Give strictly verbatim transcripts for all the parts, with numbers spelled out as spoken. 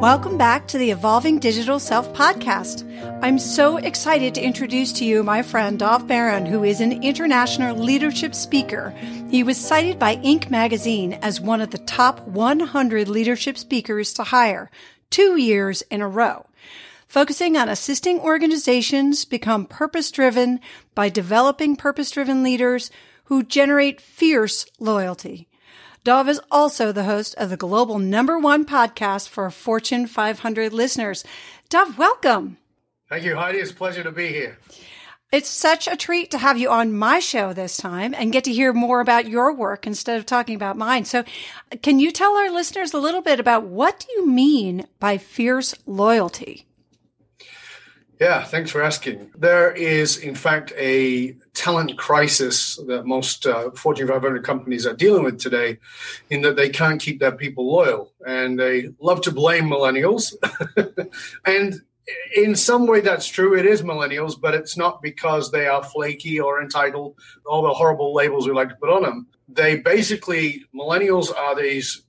Welcome back to the Evolving Digital Self Podcast. I'm so excited to introduce to you my friend Dov Baron, who is an international leadership speaker. He was cited by Inc Magazine as one of the top one hundred leadership speakers to hire two years in a row, focusing on assisting organizations become purpose-driven by developing purpose-driven leaders who generate fierce loyalty. Dov is also the host of the global number one podcast for Fortune five hundred listeners. Dov, welcome. Thank you, Heidi. It's a pleasure to be here. It's such a treat to have you on my show this time and get to hear more about your work instead of talking about mine. So can you tell our listeners a little bit about what do you mean by fierce loyalty? Yeah, thanks for asking. There is, in fact, a talent crisis that most uh, Fortune five hundred companies are dealing with today in that they can't keep their people loyal. And they love to blame millennials. And in some way, that's true. It is millennials, but it's not because they are flaky or entitled, all the horrible labels we like to put on them. They basically, millennials are these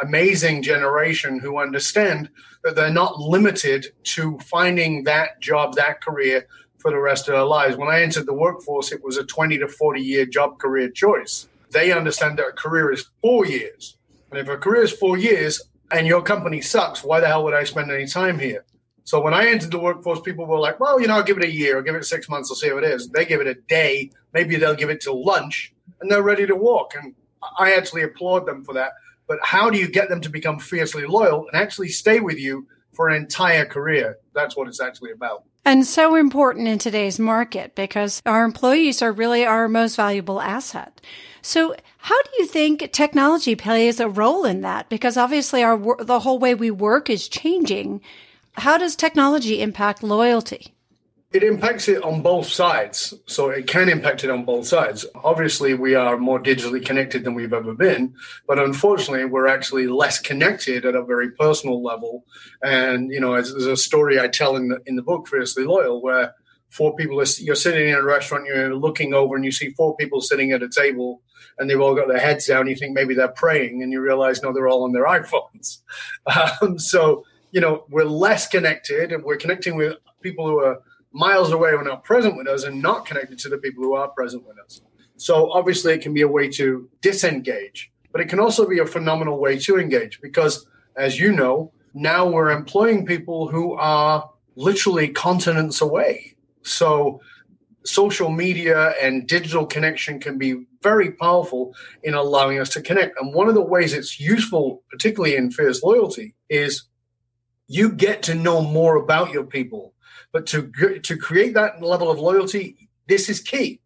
amazing generation who understand that they're not limited to finding that job, that career for the rest of their lives. When I entered the workforce, it was a twenty to forty year job career choice. They understand that a career is four years. And if a career is four years and your company sucks, why the hell would I spend any time here? So when I entered the workforce, people were like, well, you know, I'll give it a year, I'll give it six months, I'll see how it is. They give it a day, maybe they'll give it till lunch, and they're ready to walk. And I actually applaud them for that. But how do you get them to become fiercely loyal and actually stay with you for an entire career? That's what it's actually about. And so important in today's market because our employees are really our most valuable asset. So how do you think technology plays a role in that? Because obviously our the whole way we work is changing. How does technology impact loyalty? It impacts it on both sides. So it can impact it on both sides. Obviously, we are more digitally connected than we've ever been. But unfortunately, we're actually less connected at a very personal level. And, you know, there's a story I tell in the, in the book, Fiercely Loyal, where four people, are, you're sitting in a restaurant, you're looking over and you see four people sitting at a table and they've all got their heads down. You think maybe they're praying and you realize, no, they're all on their iPhones. Um, so, you know, we're less connected and we're connecting with people who are miles away who are not present with us and not connected to the people who are present with us. So obviously it can be a way to disengage, but it can also be a phenomenal way to engage because, as you know, now we're employing people who are literally continents away. So social media and digital connection can be very powerful in allowing us to connect. And one of the ways it's useful, particularly in fierce loyalty, is you get to know more about your people. But to to create that level of loyalty, this is key.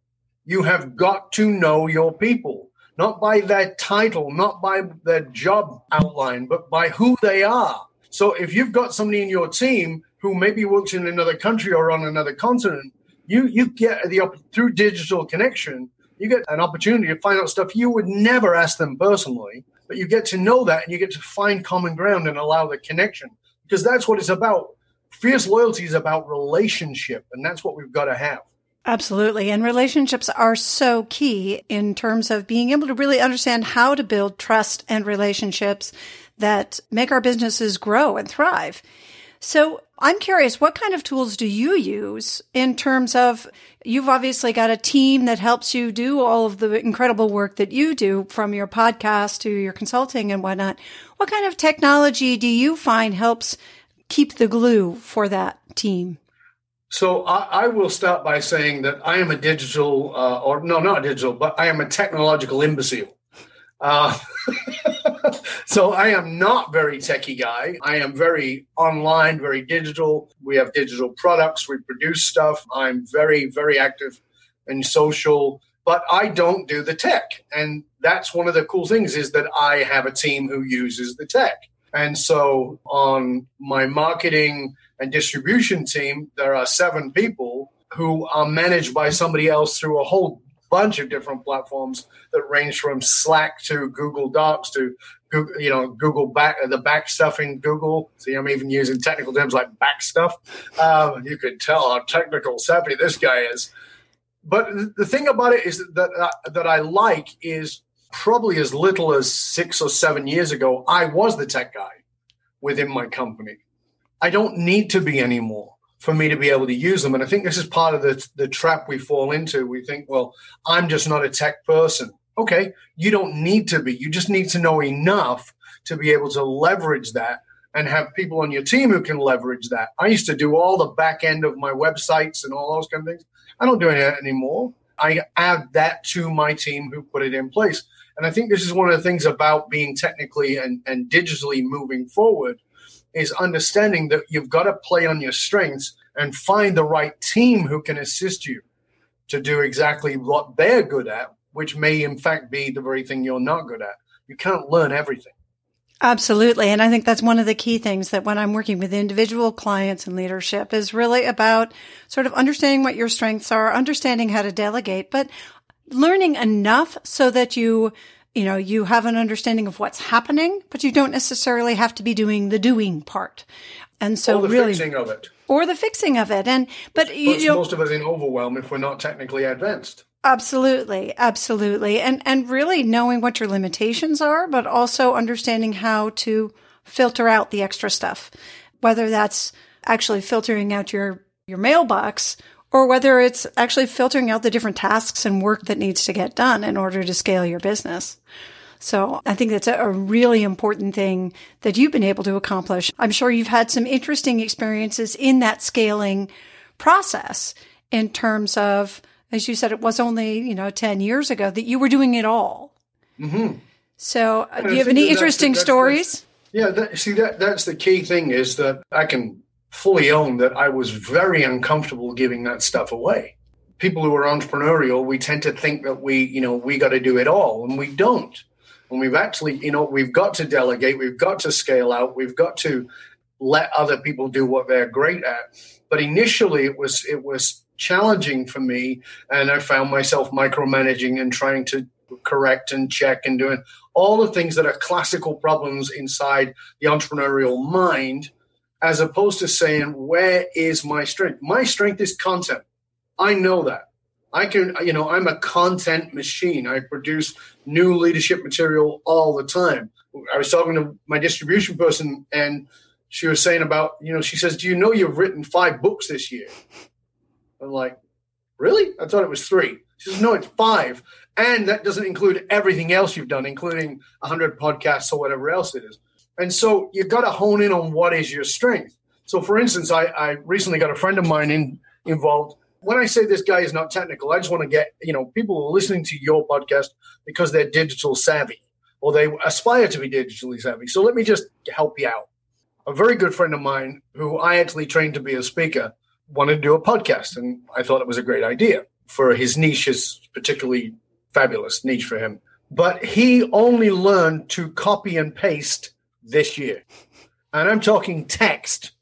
You have got to know your people, not by their title, not by their job outline, but by who they are. So if you've got somebody in your team who maybe works in another country or on another continent, you you get the through digital connection, you get an opportunity to find out stuff you would never ask them personally, but you get to know that and you get to find common ground and allow the connection because that's what it's about. Fierce loyalty is about relationship, and that's what we've got to have. Absolutely. And relationships are so key in terms of being able to really understand how to build trust and relationships that make our businesses grow and thrive. So I'm curious, what kind of tools do you use in terms of, you've obviously got a team that helps you do all of the incredible work that you do from your podcast to your consulting and whatnot. What kind of technology do you find helps keep the glue for that team? So I, I will start by saying that I am a digital, uh, or no, not a digital, but I am a technological imbecile. Uh, so I am not very techie guy. I am very online, very digital. We have digital products. We produce stuff. I'm very, very active and social, but I don't do the tech. And that's one of the cool things is that I have a team who uses the tech. And so on my marketing and distribution team, there are seven people who are managed by somebody else through a whole bunch of different platforms that range from Slack to Google Docs to Google, you know, Google back, the back stuff in Google. See, I'm even using technical terms like back stuff. Um, you could tell how technical savvy this guy is. But the thing about it is that uh, that I like is probably as little as six or seven years ago, I was the tech guy within my company. I don't need to be anymore for me to be able to use them. And I think this is part of the, the trap we fall into. We think, well, I'm just not a tech person. Okay, you don't need to be. You just need to know enough to be able to leverage that and have people on your team who can leverage that. I used to do all the back end of my websites and all those kind of things. I don't do it anymore. I add that to my team who put it in place. And I think this is one of the things about being technically and, and digitally moving forward is understanding that you've got to play on your strengths and find the right team who can assist you to do exactly what they're good at, which may in fact be the very thing you're not good at. You can't learn everything. Absolutely. And I think that's one of the key things that when I'm working with individual clients and leadership is really about sort of understanding what your strengths are, understanding how to delegate, but learning enough so that you, you know, you have an understanding of what's happening, but you don't necessarily have to be doing the doing part. And so or the really, fixing of it. Or the fixing of it. And, but most, you know, most of us in overwhelm if we're not technically advanced. Absolutely. Absolutely. And, and really knowing what your limitations are, but also understanding how to filter out the extra stuff, whether that's actually filtering out your, your mailbox or whether it's actually filtering out the different tasks and work that needs to get done in order to scale your business. So I think that's a really important thing that you've been able to accomplish. I'm sure you've had some interesting experiences in that scaling process in terms of, as you said, it was only, you know, ten years ago that you were doing it all. Mm-hmm. So uh, do you have any interesting that's, that's, stories? That's, yeah, that, see, that that's the key thing is that I can fully own that I was very uncomfortable giving that stuff away. People who are entrepreneurial, we tend to think that we, you know, we got to do it all, and we don't. And we've actually, you know, we've got to delegate, we've got to scale out, we've got to let other people do what they're great at. But initially it was it was challenging for me, and I found myself micromanaging and trying to correct and check and doing all the things that are classical problems inside the entrepreneurial mind, as opposed to saying, where is my strength? My strength is content. I know that. I can, you know, I'm a content machine. I produce new leadership material all the time. I was talking to my distribution person, and she was saying about, you know, she says, do you know you've written five books this year? I'm like, really? I thought it was three. She says, no, it's five. And that doesn't include everything else you've done, including one hundred podcasts or whatever else it is. And so you've got to hone in on what is your strength. So, for instance, I, I recently got a friend of mine in, involved. When I say this guy is not technical, I just want to get, you know, people who are listening to your podcast because they're digital savvy or they aspire to be digitally savvy. So let me just help you out. A very good friend of mine who I actually trained to be a speaker wanted to do a podcast, and I thought it was a great idea for his niche, is particularly fabulous niche for him. But he only learned to copy and paste this year. And I'm talking text,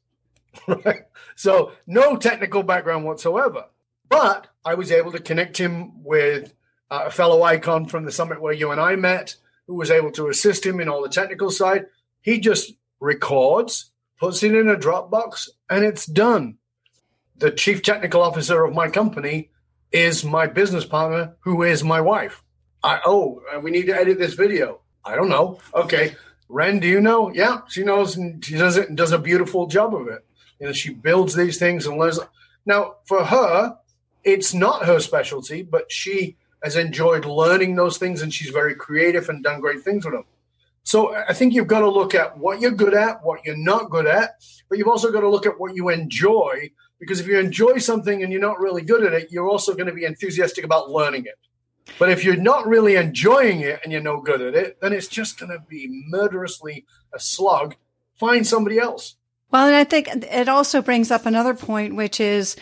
right? So no technical background whatsoever. But I was able to connect him with a fellow icon from the summit where you and I met, who was able to assist him in all the technical side. He just records, puts it in a Dropbox, and it's done. The chief technical officer of my company is my business partner, who is my wife. I, oh, we need to edit this video. I don't know. Okay. Ren, do you know? Yeah, she knows, and she does it and does a beautiful job of it. You know, she builds these things and learns. Now, for her, it's not her specialty, but she has enjoyed learning those things, and she's very creative and done great things with them. So I think you've got to look at what you're good at, what you're not good at, but you've also got to look at what you enjoy. Because if you enjoy something and you're not really good at it, you're also going to be enthusiastic about learning it. But if you're not really enjoying it and you're no good at it, then it's just going to be murderously a slog. Find somebody else. Well, and I think it also brings up another point, which is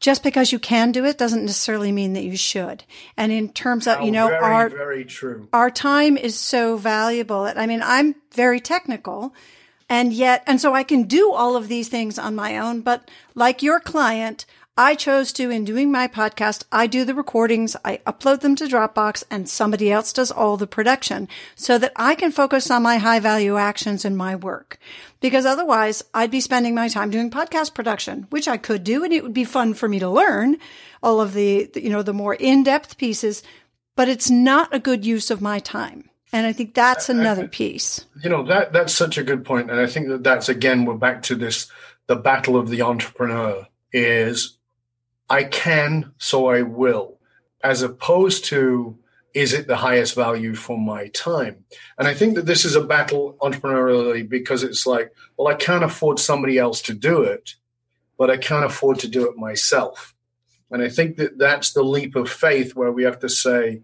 just because you can do it doesn't necessarily mean that you should. And in terms of, oh, you know, very, our, very true. Our time is so valuable. I mean, I'm very technical. And yet, and so I can do all of these things on my own, but like your client, I chose to, in doing my podcast, I do the recordings, I upload them to Dropbox, and somebody else does all the production so that I can focus on my high-value actions in my work. Because otherwise, I'd be spending my time doing podcast production, which I could do, and it would be fun for me to learn all of the, you know, the more in-depth pieces, but it's not a good use of my time. And I think that's another I, piece. You know, that that's such a good point. And I think that that's, again, we're back to this, the battle of the entrepreneur is... I can, so I will, as opposed to, is it the highest value for my time? And I think that this is a battle entrepreneurially because it's like, well, I can't afford somebody else to do it, but I can't afford to do it myself. And I think that that's the leap of faith where we have to say,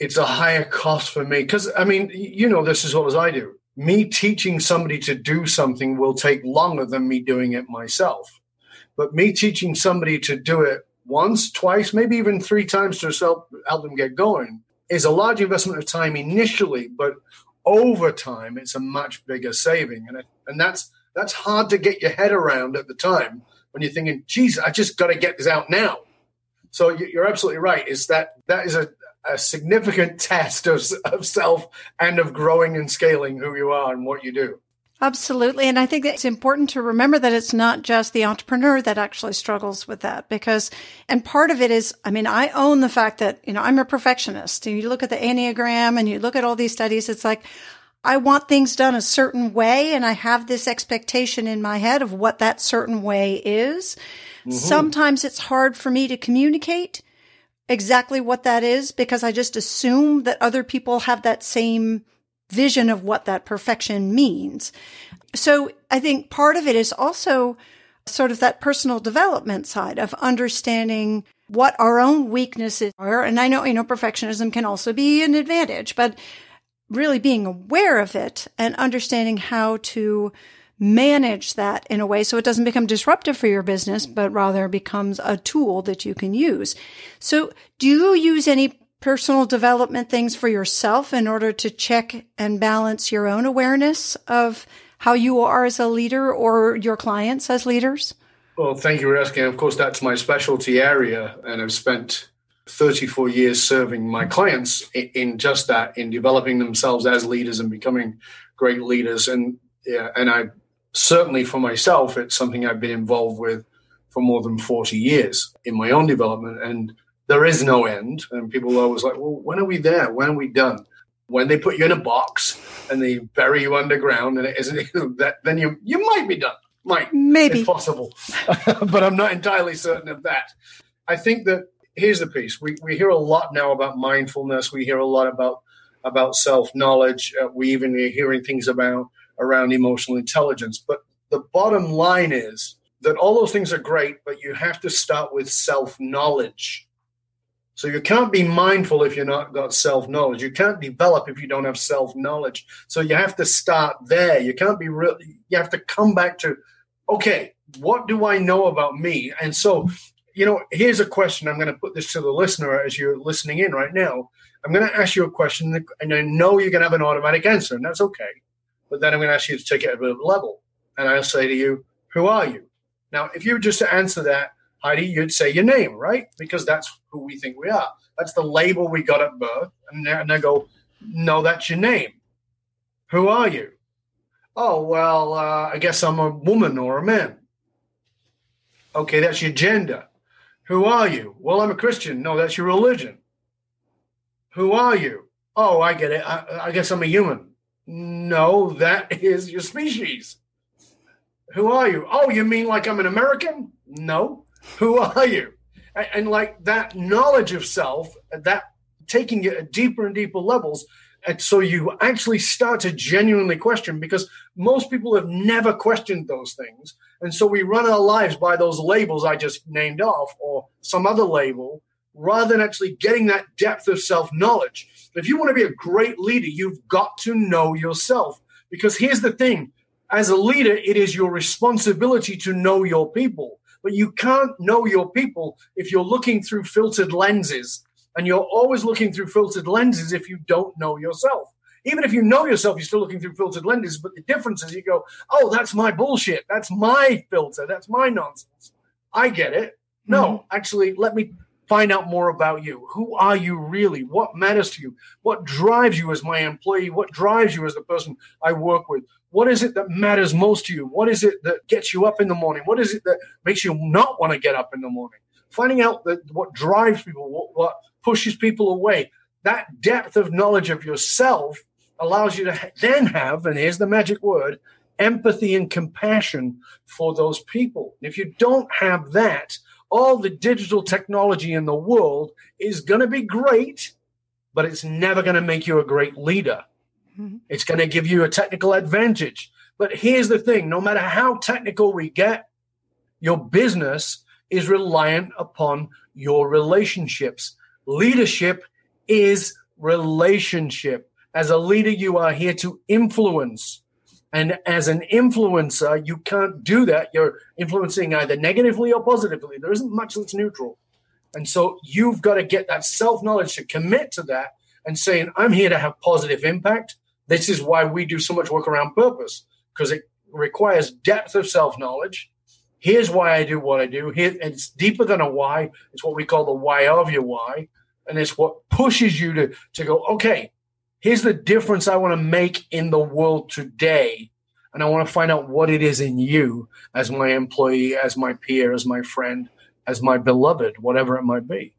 it's a higher cost for me. Because, I mean, you know this as well as I do. Me teaching somebody to do something will take longer than me doing it myself. But me teaching somebody to do it once, twice, maybe even three times to help them get going is a large investment of time initially, but over time, it's a much bigger saving. And, it, and that's that's hard to get your head around at the time when you're thinking, geez, I just got to get this out now. So you're absolutely right. Is that that is a, a significant test of, of self and of growing and scaling who you are and what you do. Absolutely. And I think that it's important to remember that it's not just the entrepreneur that actually struggles with that because, and part of it is, I mean, I own the fact that, you know, I'm a perfectionist and you look at the Enneagram and you look at all these studies, it's like, I want things done a certain way. And I have this expectation in my head of what that certain way is. Mm-hmm. Sometimes it's hard for me to communicate exactly what that is because I just assume that other people have that same vision of what that perfection means. So I think part of it is also sort of that personal development side of understanding what our own weaknesses are. And I know, you know, perfectionism can also be an advantage, but really being aware of it and understanding how to manage that in a way so it doesn't become disruptive for your business, but rather becomes a tool that you can use. So do you use any personal development things for yourself in order to check and balance your own awareness of how you are as a leader or your clients as leaders? Well, thank you for asking. Of course, that's my specialty area. And I've spent thirty-four years serving my clients in just that, in developing themselves as leaders and becoming great leaders. And, yeah, and I certainly for myself, it's something I've been involved with for more than forty years in my own development. And there is no end. And people are always like, well, when are we there? When are we done? When they put you in a box and they bury you underground and it isn't that, then you you might be done. Might. Maybe. It's possible. But I'm not entirely certain of that. I think that here's the piece. We we hear a lot now about mindfulness. We hear a lot about, about self-knowledge. Uh, we even are hearing things about around emotional intelligence. But the bottom line is that all those things are great, but you have to start with self-knowledge. So you can't be mindful if you're not got self-knowledge. You can't develop if you don't have self-knowledge. So you have to start there. You can't be real. You have to come back to, okay, what do I know about me? And so, you know, here's a question. I'm going to put this to the listener as you're listening in right now. I'm going to ask you a question, and I know you're going to have an automatic answer, and that's okay. But then I'm going to ask you to take it at a level, and I'll say to you, who are you? Now, if you were just to answer that, Heidi, you'd say your name, right? Because that's who we think we are. That's the label we got at birth. And they go, no, that's your name. Who are you? Oh, well, uh, I guess I'm a woman or a man. Okay, that's your gender. Who are you? Well, I'm a Christian. No, that's your religion. Who are you? Oh, I get it. I, I guess I'm a human. No, that is your species. Who are you? Oh, you mean like I'm an American? No. Who are you? And, and like that knowledge of self, that taking it at deeper and deeper levels. And so you actually start to genuinely question because most people have never questioned those things. And so we run our lives by those labels I just named off or some other label rather than actually getting that depth of self-knowledge. If you want to be a great leader, you've got to know yourself because here's the thing. As a leader, it is your responsibility to know your people. But you can't know your people if you're looking through filtered lenses. And you're always looking through filtered lenses if you don't know yourself. Even if you know yourself, you're still looking through filtered lenses. But the difference is you go, oh, that's my bullshit. That's my filter. That's my nonsense. I get it. No, actually, let me find out more about you. Who are you really? What matters to you? What drives you as my employee? What drives you as the person I work with? What is it that matters most to you? What is it that gets you up in the morning? What is it that makes you not want to get up in the morning? Finding out that what drives people, what, what pushes people away, that depth of knowledge of yourself allows you to then have, and here's the magic word, empathy and compassion for those people. If you don't have that, all the digital technology in the world is going to be great, but it's never going to make you a great leader. Mm-hmm. It's going to give you a technical advantage. But here's the thing. No matter how technical we get, your business is reliant upon your relationships. Leadership is relationship. As a leader, you are here to influence. And as an influencer, you can't do that. You're influencing either negatively or positively. There isn't much that's neutral. And so you've got to get that self-knowledge to commit to that and saying, I'm here to have positive impact. This is why we do so much work around purpose, because it requires depth of self-knowledge. Here's why I do what I do. Here, it's deeper than a why. It's what we call the why of your why. And it's what pushes you to, to go, okay, here's the difference I want to make in the world today, and I want to find out what it is in you as my employee, as my peer, as my friend, as my beloved, whatever it might be.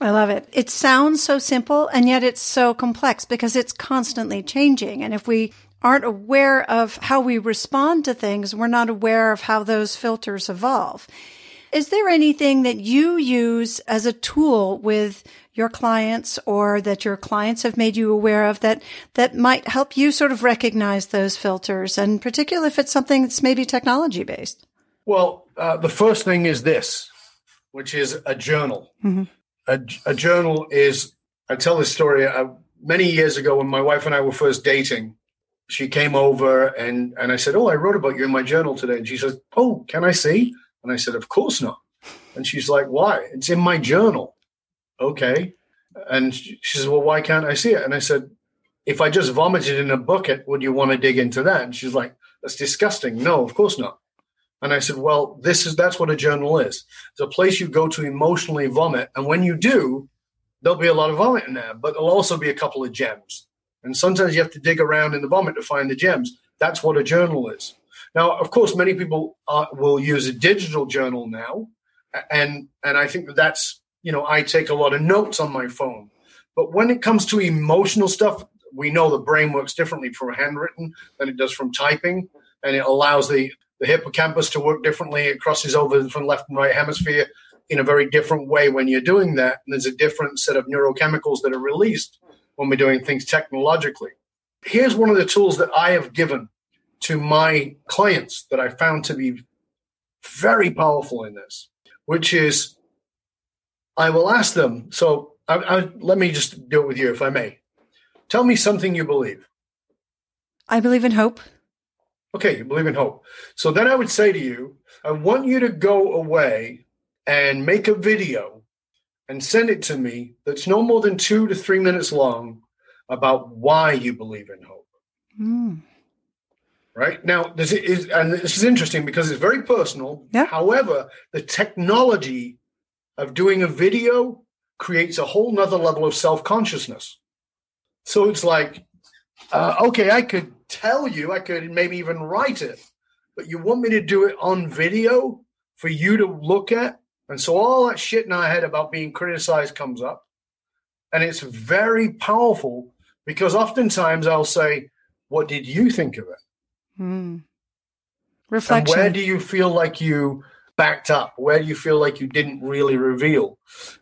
I love it. It sounds so simple, and yet it's so complex because it's constantly changing. And if we aren't aware of how we respond to things, we're not aware of how those filters evolve. Is there anything that you use as a tool with your clients or that your clients have made you aware of that, that might help you sort of recognize those filters, and particularly if it's something that's maybe technology-based? Well, uh, the first thing is this, which is a journal. Mm-hmm. A, a journal is, I tell this story, uh, many years ago when my wife and I were first dating, she came over and, and I said, oh, I wrote about you in my journal today. And she says, oh, can I see? And I said, of course not. And she's like, why? It's in my journal. Okay. And she says, well, why can't I see it? And I said, if I just vomited in a bucket, would you want to dig into that? And she's like, that's disgusting. No, of course not. And I said, well, this is that's what a journal is. It's a place you go to emotionally vomit. And when you do, there'll be a lot of vomit in there, but there'll also be a couple of gems. And sometimes you have to dig around in the vomit to find the gems. That's what a journal is. Now, of course, many people are, will use a digital journal now, and and I think that that's, you know, I take a lot of notes on my phone. But when it comes to emotional stuff, we know the brain works differently from handwritten than it does from typing, and it allows the, the hippocampus to work differently. It crosses over from left and right hemisphere in a very different way when you're doing that, and there's a different set of neurochemicals that are released when we're doing things technologically. Here's one of the tools that I have given to my clients that I found to be very powerful in this, which is I will ask them. So I, I, let me just do it with you, if I may. Tell me something you believe. I believe in hope. Okay, you believe in hope. So then I would say to you, I want you to go away and make a video and send it to me that's no more than two to three minutes long about why you believe in hope. Mm. Right now, this is, and this is interesting because it's very personal. Yeah. However, the technology of doing a video creates a whole nother level of self-consciousness. So it's like, uh, okay, I could tell you, I could maybe even write it, but you want me to do it on video for you to look at? And so all that shit in our head about being criticized comes up. And it's very powerful because oftentimes I'll say, what did you think of it? Mm. Reflection. And where do you feel like you backed up? Where do you feel like you didn't really reveal?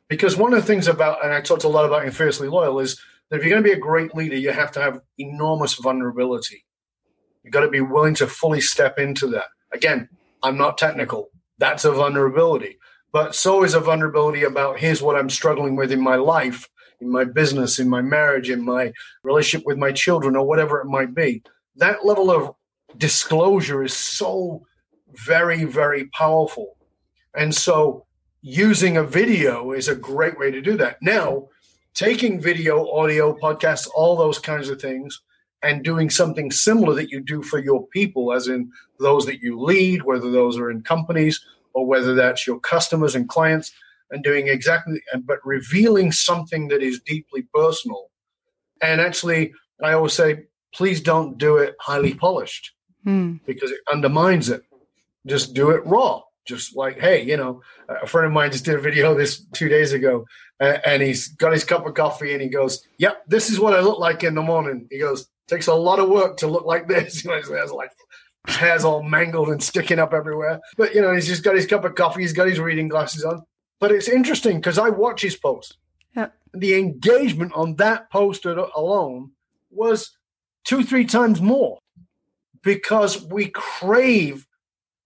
Because one of the things about, and I talked a lot about in Fiercely Loyal, is that if you're going to be a great leader, you have to have enormous vulnerability. You've got to be willing to fully step into that. Again, I'm not technical. That's a vulnerability. But so is a vulnerability about here's what I'm struggling with in my life, in my business, in my marriage, in my relationship with my children, or whatever it might be. That level of disclosure is so very, very powerful. And so using a video is a great way to do that. Now, taking video, audio, podcasts, all those kinds of things, and doing something similar that you do for your people, as in those that you lead, whether those are in companies or whether that's your customers and clients, and doing exactly, but revealing something that is deeply personal. And actually, I always say, please don't do it highly polished hmm. because it undermines it. Just do it raw. Just like, hey, you know, a friend of mine just did a video this two days ago, uh, and he's got his cup of coffee and he goes, yep, this is what I look like in the morning. He goes, takes a lot of work to look like this. You know, his hair's like, his hair's all mangled and sticking up everywhere. But, you know, he's just got his cup of coffee. He's got his reading glasses on. But it's interesting because I watch his post. Yep. The engagement on that post alone was two, three times more because we crave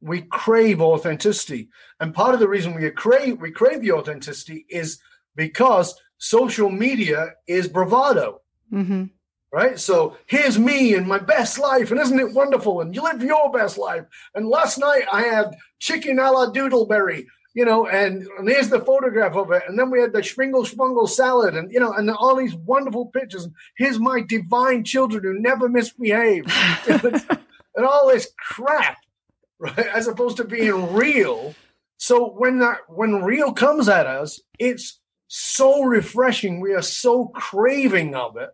We crave authenticity. And part of the reason we crave we crave the authenticity is because social media is bravado, mm-hmm. right? So here's me and my best life, and isn't it wonderful? And you live your best life. And last night I had chicken a la doodleberry, you know, and, and here's the photograph of it. And then we had the shringle shmungle salad and, you know, and all these wonderful pictures. And here's my divine children who never misbehave and all this crap. Right, as opposed to being real. So when that when real comes at us, it's so refreshing. We are so craving of it,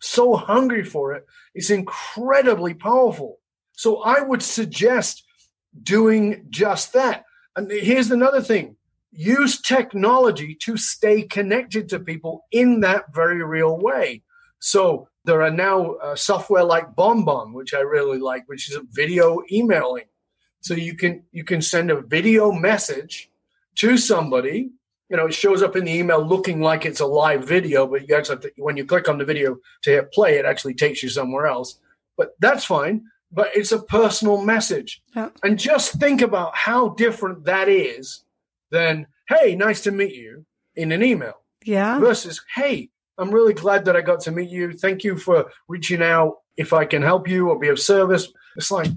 so hungry for it. It's incredibly powerful. So I would suggest doing just that. And here's another thing. Use technology to stay connected to people in that very real way. So there are now uh, software like BombBomb, which I really like, which is a video emailing. So you can you can send a video message to somebody. You know, it shows up in the email looking like it's a live video, but you actually have to, when you click on the video to hit play, it actually takes you somewhere else. But that's fine. But it's a personal message. Yeah. And just think about how different that is than, hey, nice to meet you in an email. Yeah. Versus, hey, I'm really glad that I got to meet you. Thank you for reaching out. If I can help you or be of service. It's like,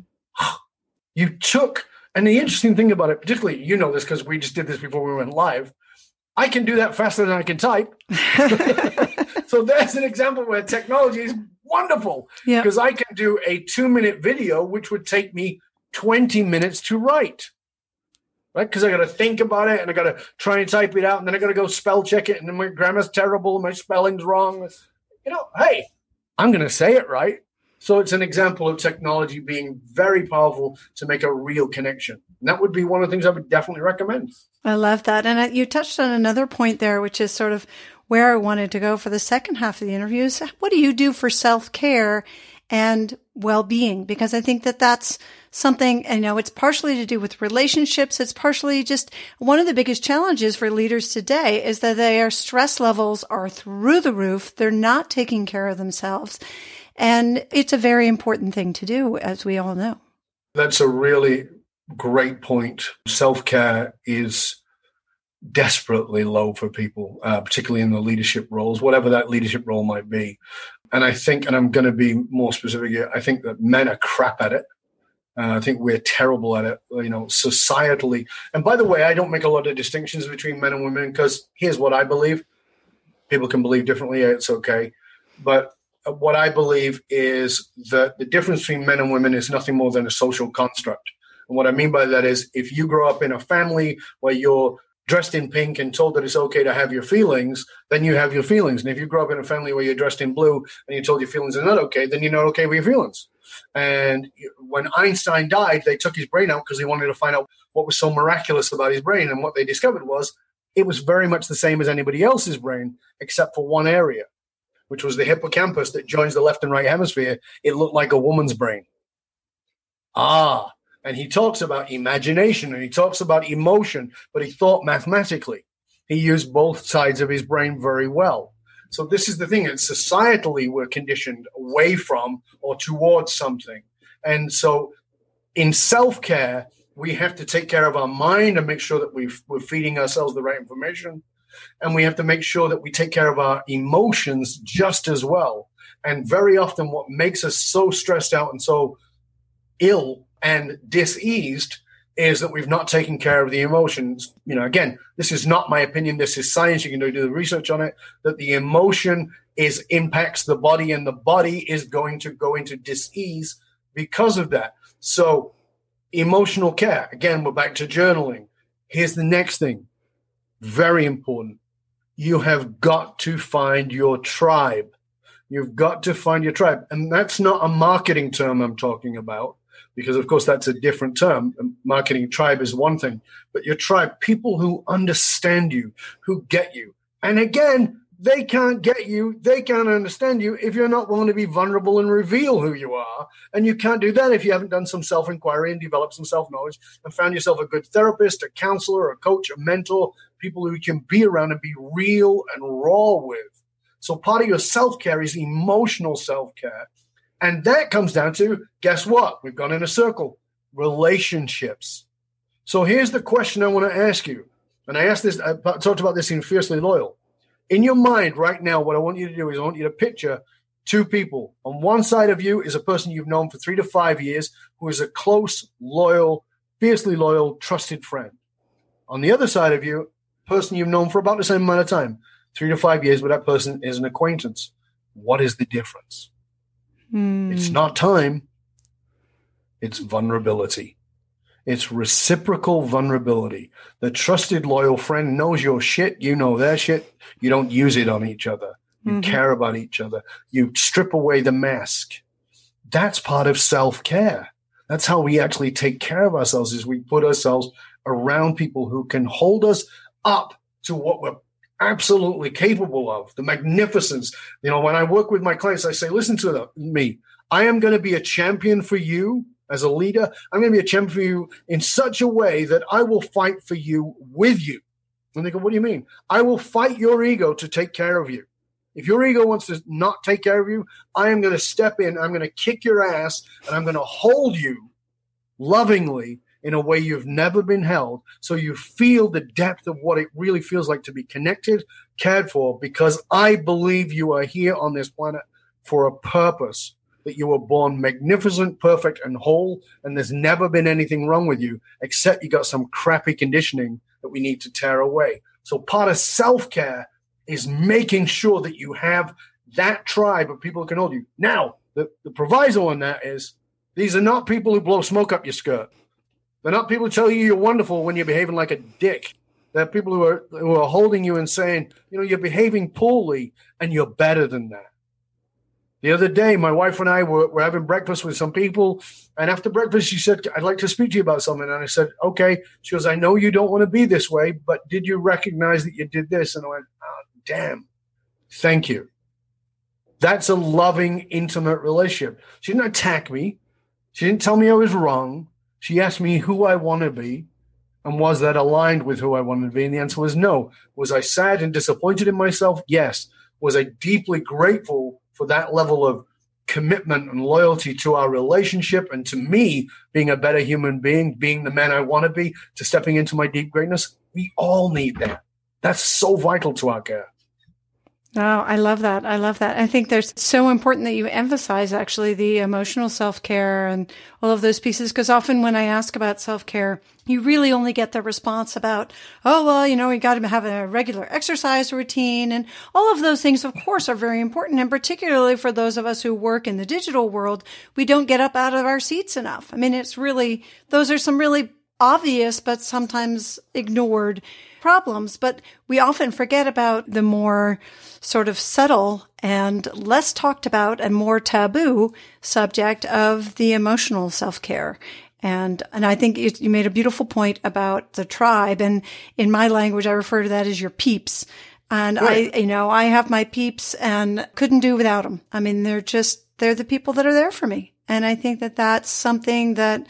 you took, and the interesting thing about it, particularly, you know this because we just did this before we went live, I can do that faster than I can type. So there's an example where technology is wonderful because yep. I can do a two-minute video, which would take me twenty minutes to write, right? Because I got to think about it, and I got to try and type it out, and then I got to go spell check it, and then my grammar's terrible, my spelling's wrong. You know, hey, I'm going to say it right. So it's an example of technology being very powerful to make a real connection. And that would be one of the things I would definitely recommend. I love that. And you touched on another point there, which is sort of where I wanted to go for the second half of the interview. Is what do you do for self-care and well-being? Because I think that that's something, you know, it's partially to do with relationships. It's partially just one of the biggest challenges for leaders today is that their stress levels are through the roof. They're not taking care of themselves. And it's a very important thing to do, as we all know. That's a really great point. Self-care is desperately low for people, uh, particularly in the leadership roles, whatever that leadership role might be. And I think, and I'm going to be more specific here, I think that men are crap at it. Uh, I think we're terrible at it, you know, societally. And by the way, I don't make a lot of distinctions between men and women because here's what I believe. People can believe differently. It's okay. But what I believe is that the difference between men and women is nothing more than a social construct. And what I mean by that is if you grow up in a family where you're dressed in pink and told that it's okay to have your feelings, then you have your feelings. And if you grow up in a family where you're dressed in blue and you're told your feelings are not okay, then you're not okay with your feelings. And when Einstein died, they took his brain out because they wanted to find out what was so miraculous about his brain. And what they discovered was it was very much the same as anybody else's brain, except for one area, which was the hippocampus that joins the left and right hemisphere. It looked like a woman's brain. Ah, and he talks about imagination and he talks about emotion, but he thought mathematically. He used both sides of his brain very well. So this is the thing, it's societally we're conditioned away from or towards something. And so in self-care, we have to take care of our mind and make sure that we've, we're feeding ourselves the right information. And we have to make sure that we take care of our emotions just as well. And very often what makes us so stressed out and so ill and diseased is that we've not taken care of the emotions. You know, again, this is not my opinion. This is science. You can do the research on it, that the emotion is impacts the body and the body is going to go into disease because of that. So emotional care, again, we're back to journaling. Here's the next thing, very important. You have got to find your tribe. You've got to find your tribe. And that's not a marketing term I'm talking about, because, of course, that's a different term. Marketing tribe is one thing. But your tribe, people who understand you, who get you. And again, they can't get you, they can't understand you if you're not willing to be vulnerable and reveal who you are. And you can't do that if you haven't done some self-inquiry and developed some self-knowledge and found yourself a good therapist, a counselor, a coach, a mentor, people who you can be around and be real and raw with. So part of your self-care is emotional self-care. And that comes down to, guess what? We've gone in a circle, relationships. So here's the question I want to ask you. And I asked this, I talked about this in Fiercely Loyal. In your mind right now, what I want you to do is I want you to picture two people. On one side of you is a person you've known for three to five years who is a close, loyal, fiercely loyal, trusted friend. On the other side of you, a person you've known for about the same amount of time, three to five years, but that person is an acquaintance. What is the difference? Mm. It's not time. It's vulnerability. It's reciprocal vulnerability. The trusted, loyal friend knows your shit. You know their shit. You don't use it on each other. You mm-hmm. care about each other. You strip away the mask. That's part of self-care. That's how we actually take care of ourselves, is we put ourselves around people who can hold us up to what we're absolutely capable of, the magnificence. You know, when I work with my clients, I say, listen to the, me. I am going to be a champion for you. As a leader, I'm going to be a champion for you in such a way that I will fight for you with you. And they go, what do you mean? I will fight your ego to take care of you. If your ego wants to not take care of you, I am going to step in, I'm going to kick your ass, and I'm going to hold you lovingly in a way you've never been held, so you feel the depth of what it really feels like to be connected, cared for, because I believe you are here on this planet for a purpose. That you were born magnificent, perfect, and whole, and there's never been anything wrong with you, except you got some crappy conditioning that we need to tear away. So part of self-care is making sure that you have that tribe of people who can hold you. Now, the, the proviso on that is these are not people who blow smoke up your skirt. They're not people who tell you you're wonderful when you're behaving like a dick. They're people who are, who are holding you and saying, you know, you're behaving poorly, and you're better than that. The other day, my wife and I were, were having breakfast with some people. And after breakfast, she said, I'd like to speak to you about something. And I said, okay. She goes, I know you don't want to be this way, but did you recognize that you did this? And I went, oh, damn, thank you. That's a loving, intimate relationship. She didn't attack me. She didn't tell me I was wrong. She asked me who I want to be. And was that aligned with who I wanted to be? And the answer was no. Was I sad and disappointed in myself? Yes. Was I deeply grateful for that level of commitment and loyalty to our relationship and to me being a better human being, being the man I want to be, to stepping into my deep greatness? We all need that. That's so vital to our care. Oh, I love that. I love that. I think there's so important that you emphasize actually the emotional self-care and all of those pieces, because often when I ask about self-care, you really only get the response about, oh, well, you know, we got to have a regular exercise routine. And all of those things, of course, are very important. And particularly for those of us who work in the digital world, we don't get up out of our seats enough. I mean, it's really, those are some really obvious, but sometimes ignored problems, but we often forget about the more sort of subtle and less talked about and more taboo subject of the emotional self-care. And, and I think it, you made a beautiful point about the tribe. And in my language, I refer to that as your peeps. And right. I, you know, I have my peeps and couldn't do without them. I mean, they're just, they're the people that are there for me. And I think that that's something that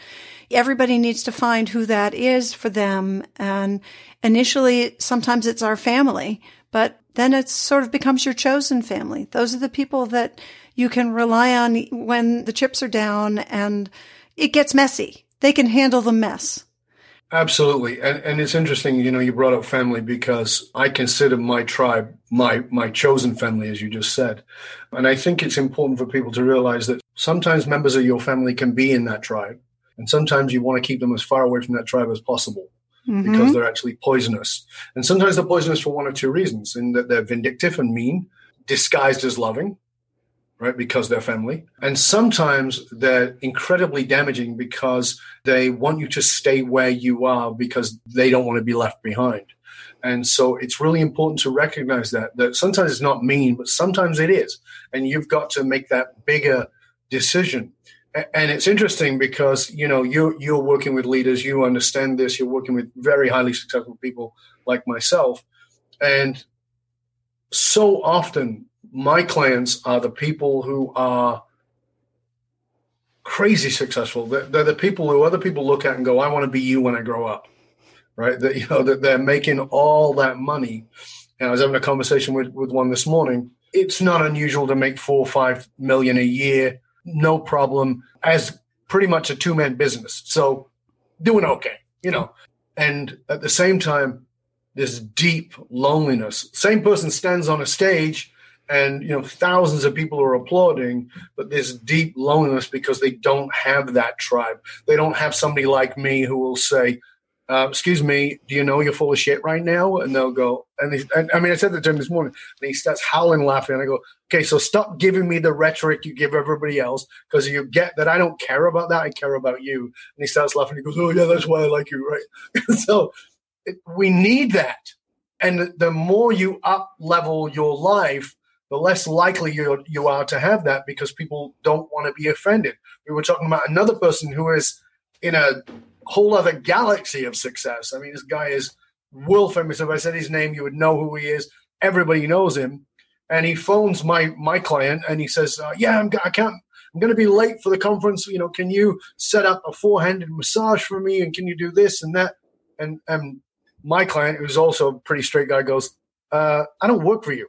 everybody needs to find who that is for them. And initially, sometimes it's our family, but then it sort of becomes your chosen family. Those are the people that you can rely on when the chips are down and it gets messy. They can handle the mess. Absolutely. And and it's interesting, you know, you brought up family, because I consider my tribe my my chosen family, as you just said. And I think it's important for people to realize that sometimes members of your family can be in that tribe. And sometimes you want to keep them as far away from that tribe as possible, mm-hmm. because they're actually poisonous. And sometimes they're poisonous for one of two reasons, in that they're vindictive and mean, disguised as loving, right? Because they're family. And sometimes they're incredibly damaging because they want you to stay where you are because they don't want to be left behind. And so it's really important to recognize that, that sometimes it's not mean, but sometimes it is. And you've got to make that bigger decision. And it's interesting because, you know, you're, you're working with leaders, you understand this, you're working with very highly successful people like myself. And so often my clients are the people who are crazy successful. They're, they're the people who other people look at and go, I want to be you when I grow up. Right, that you know that they're making all that money. And I was having a conversation with, with one this morning. It's not unusual to make four or five million a year, no problem, as pretty much a two-man business. So doing okay, you know. And at the same time, this deep loneliness. Same person stands on a stage and you know thousands of people are applauding, but this deep loneliness because they don't have that tribe. They don't have somebody like me who will say, Uh, excuse me, do you know you're full of shit right now? And they'll go, and, he, and I mean, I said that to him this morning, and he starts howling, laughing. And I go, okay, so stop giving me the rhetoric you give everybody else, because you get that I don't care about that. I care about you. And he starts laughing. He goes, oh, yeah, that's why I like you, right? So it, we need that. And the more you up-level your life, the less likely you you are to have that because people don't want to be offended. We were talking about another person who is in a whole other galaxy of success. I mean, this guy is world famous. If I said his name, you would know who he is. Everybody knows him. And he phones my my client and he says, uh, "Yeah, I'm I can't. I'm going to be late for the conference. You know, can you set up a four-handed massage for me? And can you do this and that?" And and my client, who's also a pretty straight guy, goes, uh, "I don't work for you.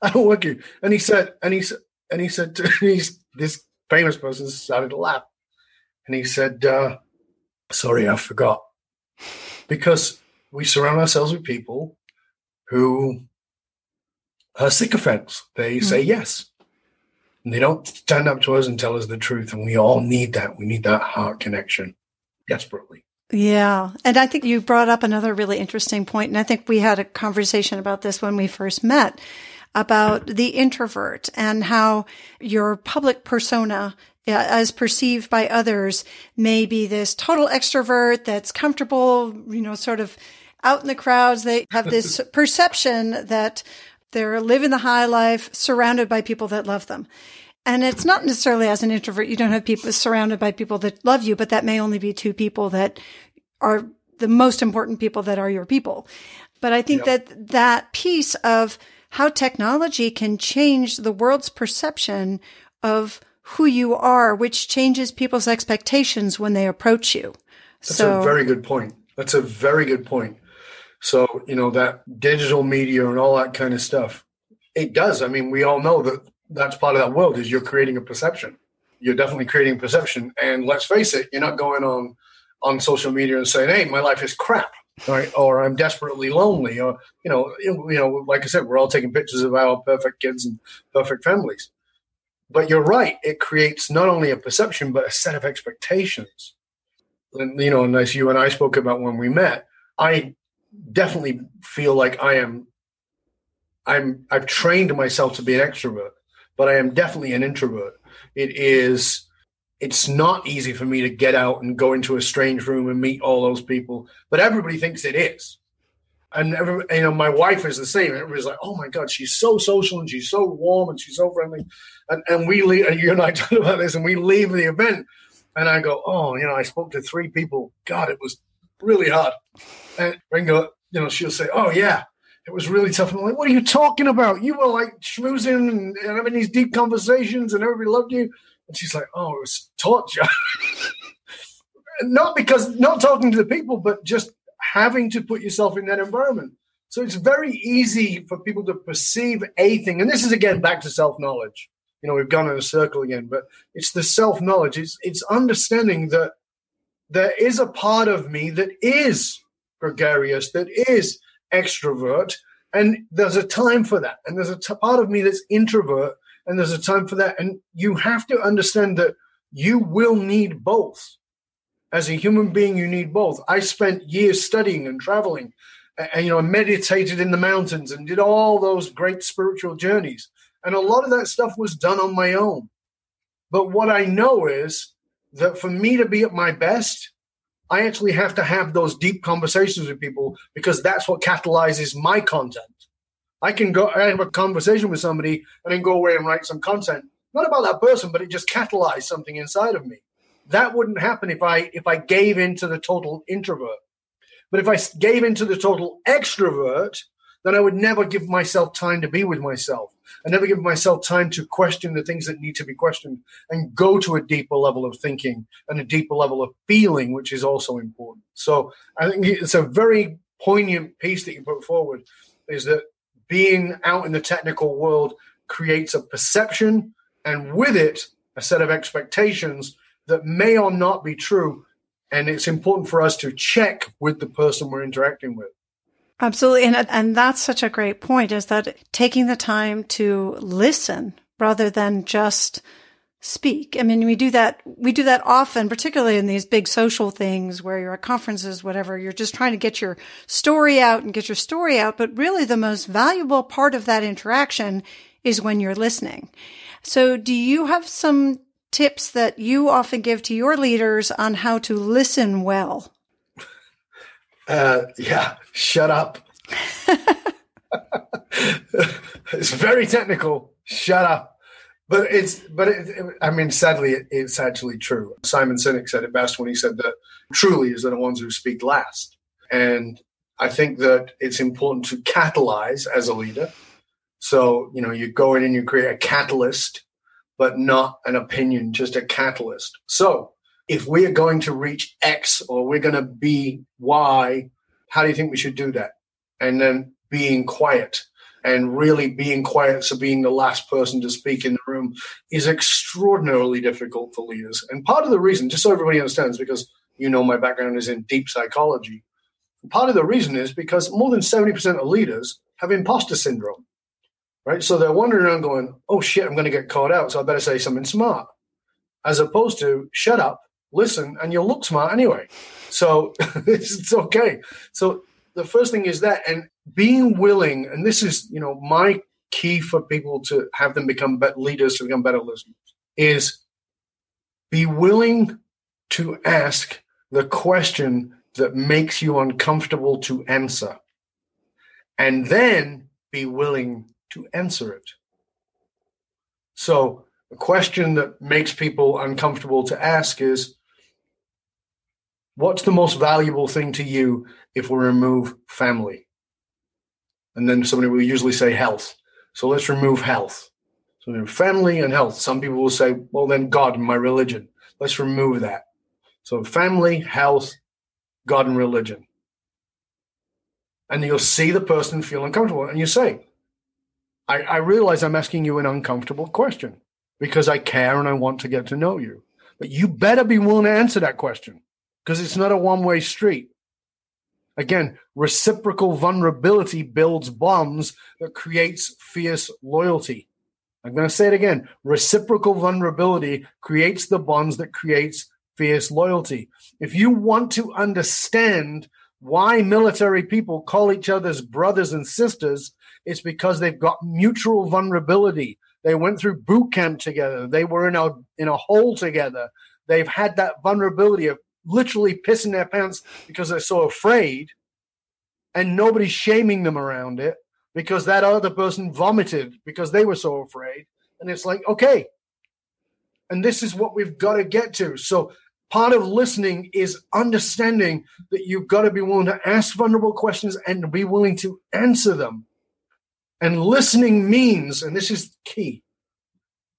I don't work for you." And he said, and he and he said, to, he's, this famous person started to laugh, and he said, Uh, sorry, I forgot. Because we surround ourselves with people who are sycophants. They mm-hmm. say yes. And they don't stand up to us and tell us the truth. And we all need that. We need that heart connection desperately. Yeah. And I think you brought up another really interesting point. And I think we had a conversation about this when we first met, about the introvert and how your public persona as perceived by others may be this total extrovert that's comfortable, you know, sort of out in the crowds. They have this perception that they're living the high life surrounded by people that love them. And it's not necessarily as an introvert, you don't have people surrounded by people that love you, but that may only be two people that are the most important people that are your people. But I think yep. that that piece of how technology can change the world's perception of who you are, which changes people's expectations when they approach you. That's so, a very good point. That's a very good point. So, you know, that digital media and all that kind of stuff, it does. I mean, we all know that that's part of that world is you're creating a perception. You're definitely creating perception. And let's face it, you're not going on, on social media and saying, hey, my life is crap. Right? Or I'm desperately lonely. Or, you know, you know, like I said, we're all taking pictures of our perfect kids and perfect families. But you're right. It creates not only a perception, but a set of expectations. And, you know, and as you and I spoke about when we met, I definitely feel like I am, I'm, I've trained myself to be an extrovert, but I am definitely an introvert. It is, it's not easy for me to get out and go into a strange room and meet all those people, but everybody thinks it is. And every, you know, my wife is the same. Everybody's like, "Oh my God, she's so social and she's so warm and she's so friendly." And, and we leave. And you and I talked about this, and we leave the event, and I go, "Oh, you know, I spoke to three people. God, it was really hard." And Ringo, you know, she'll say, "Oh yeah, it was really tough." And I'm like, "What are you talking about? You were like schmoozing and, and having these deep conversations, and everybody loved you." And she's like, "Oh, it was torture." Not because not talking to the people, but just having to put yourself in that environment. So it's very easy for people to perceive a thing. And this is, again, back to self-knowledge. You know, we've gone in a circle again, but it's the self-knowledge. It's it's understanding that there is a part of me that is gregarious, that is extrovert, and there's a time for that. And there's a t- part of me that's introvert, and there's a time for that. And you have to understand that you will need both. As a human being, you need both. I spent years studying and traveling, and, and you know, I meditated in the mountains and did all those great spiritual journeys. And a lot of that stuff was done on my own. But what I know is that for me to be at my best, I actually have to have those deep conversations with people, because that's what catalyzes my content. I can go I have a conversation with somebody and then go away and write some content. Not about that person, but it just catalyzed something inside of me. That wouldn't happen if I if I gave in to the total introvert. But if I gave in to the total extrovert, then I would never give myself time to be with myself. I never give myself time to question the things that need to be questioned and go to a deeper level of thinking and a deeper level of feeling, which is also important. So I think it's a very poignant piece that you put forward, is that being out in the technical world creates a perception, and with it, a set of expectations that may or not be true. And it's important for us to check with the person we're interacting with. Absolutely. And, and that's such a great point, is that taking the time to listen rather than just speak. I mean, we do that, we do that often, particularly in these big social things where you're at conferences, whatever, you're just trying to get your story out and get your story out. But really the most valuable part of that interaction is when you're listening. So do you have some tips that you often give to your leaders on how to listen well? Uh, yeah, shut up. It's very technical. Shut up. But it's, but it, it, I mean, sadly, it, it's actually true. Simon Sinek said it best when he said that truly is the ones who speak last. And I think that it's important to catalyze as a leader. So, you know, you go in and you create a catalyst, but not an opinion, just a catalyst. So if we are going to reach X or we're going to be Y, how do you think we should do that? And then being quiet, and really being quiet, so being the last person to speak in the room, is extraordinarily difficult for leaders. And part of the reason, just so everybody understands, because you know my background is in deep psychology, part of the reason is because more than seventy percent of leaders have imposter syndrome. Right? So they're wandering around going, oh, shit, I'm going to get caught out, so I better say something smart, as opposed to shut up, listen, and you'll look smart anyway. So it's okay. So the first thing is that, and being willing, and this is, you know, my key for people to have them become better leaders, to become better listeners, is be willing to ask the question that makes you uncomfortable to answer, and then be willing to answer it. So a question that makes people uncomfortable to ask is, what's the most valuable thing to you if we remove family? And then somebody will usually say health. So let's remove health. So family and health. Some people will say, well, then God and my religion. Let's remove that. So family, health, God and religion. And you'll see the person feel uncomfortable. And you say, I, I realize I'm asking you an uncomfortable question because I care and I want to get to know you. But you better be willing to answer that question, because it's not a one-way street. Again, reciprocal vulnerability builds bonds that creates fierce loyalty. I'm going to say it again. Reciprocal vulnerability creates the bonds that creates fierce loyalty. If you want to understand why military people call each other's brothers and sisters, it's because they've got mutual vulnerability. They went through boot camp together. They were in a, in a hole together. They've had that vulnerability of literally pissing their pants because they're so afraid, and nobody's shaming them around it because that other person vomited because they were so afraid. And it's like, okay. And this is what we've got to get to. So part of listening is understanding that you've got to be willing to ask vulnerable questions and be willing to answer them. And listening means, and this is key,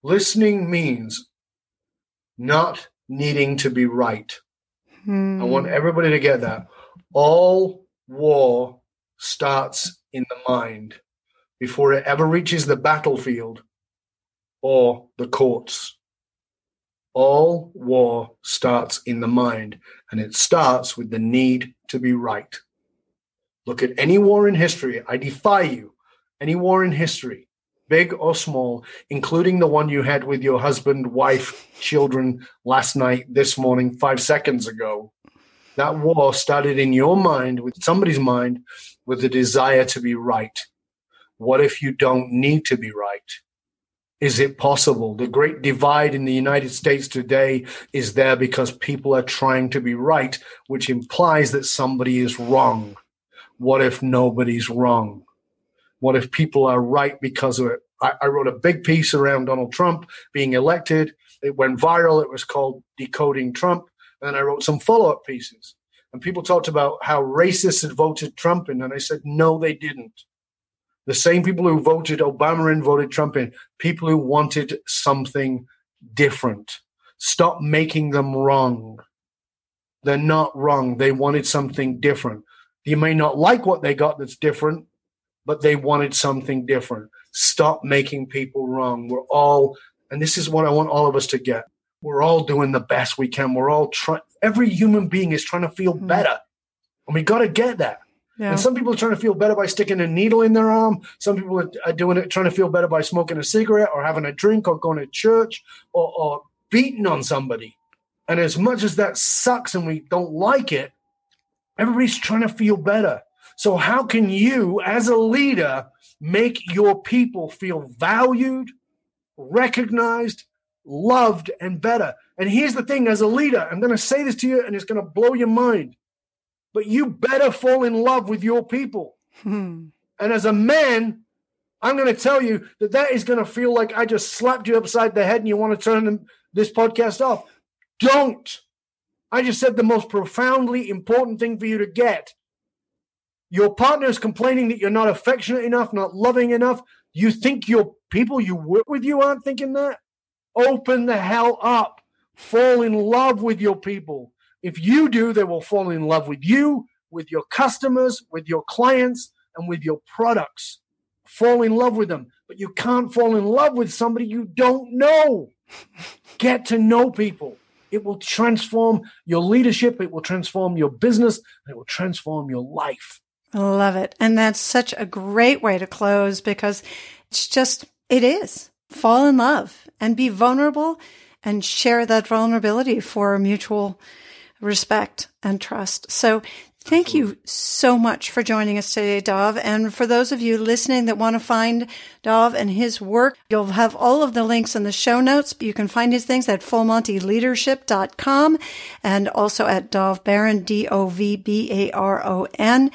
listening means not needing to be right. Hmm. I want everybody to get that. All war starts in the mind before it ever reaches the battlefield or the courts. All war starts in the mind, and it starts with the need to be right. Look at any war in history. I defy you. Any war in history, big or small, including the one you had with your husband, wife, children last night, this morning, five seconds ago, that war started in your mind, with somebody's mind, with the desire to be right. What if you don't need to be right? is it possible? The great divide in the United States today is there because people are trying to be right, which implies that somebody is wrong. What if nobody's wrong? What if people are right because of it? I, I wrote a big piece around Donald Trump being elected. It went viral. It was called Decoding Trump. And I wrote some follow-up pieces. And people talked about how racists had voted Trump in. And I said, no, they didn't. The same people who voted Obama in voted Trump in. People who wanted something different. Stop making them wrong. They're not wrong. They wanted something different. You may not like what they got that's different, but they wanted something different. Stop making people wrong. We're all, and this is what I want all of us to get. We're all doing the best we can. We're all trying. Every human being is trying to feel mm-hmm. better. And we got to get that. Yeah. And some people are trying to feel better by sticking a needle in their arm. Some people are, are doing it, trying to feel better by smoking a cigarette or having a drink or going to church or, or beating on somebody. And as much as that sucks and we don't like it, everybody's trying to feel better. So how can you, as a leader, make your people feel valued, recognized, loved, and better? And here's the thing, as a leader, I'm going to say this to you, and it's going to blow your mind. But you better fall in love with your people. Hmm. And as a man, I'm going to tell you that that is going to feel like I just slapped you upside the head and you want to turn this podcast off. Don't. I just said the most profoundly important thing for you to get. Your partner is complaining that you're not affectionate enough, not loving enough. You think your people you work with you aren't thinking that? Open the hell up. Fall in love with your people. If you do, they will fall in love with you, with your customers, with your clients, and with your products. Fall in love with them. But you can't fall in love with somebody you don't know. Get to know people. It will transform your leadership. It will transform your business. It will transform your life. I love it. And that's such a great way to close because it's just, it is. Fall in love and be vulnerable and share that vulnerability for mutual respect and trust. So thank Absolutely. you so much for joining us today, Dov. And for those of you listening that want to find Dov and his work, you'll have all of the links in the show notes. You can find his things at full monty leadership dot com and also at Dov Baron, D O V B A R O N.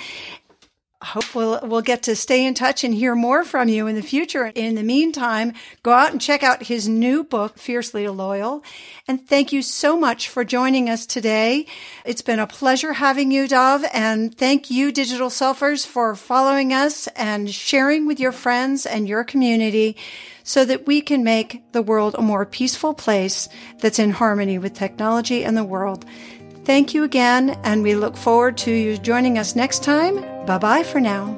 I hope we'll, we'll get to stay in touch and hear more from you in the future. In the meantime, go out and check out his new book, Fiercely Loyal. And thank you so much for joining us today. It's been a pleasure having you, Dov. And thank you, Digital Selfers, for following us and sharing with your friends and your community so that we can make the world a more peaceful place that's in harmony with technology and the world. Thank you again, and we look forward to you joining us next time. Bye-bye for now.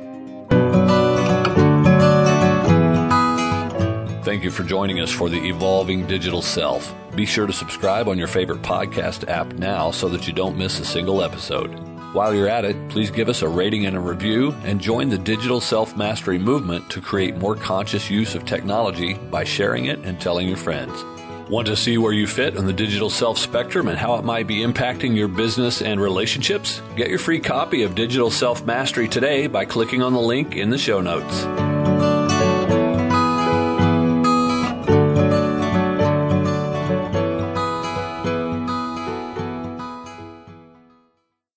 Thank you for joining us for the Evolving Digital Self. Be sure to subscribe on your favorite podcast app now so that you don't miss a single episode. While you're at it, please give us a rating and a review and join the Digital Self Mastery movement to create more conscious use of technology by sharing it and telling your friends. Want to see where you fit on the digital self spectrum and how it might be impacting your business and relationships? Get your free copy of Digital Self Mastery today by clicking on the link in the show notes.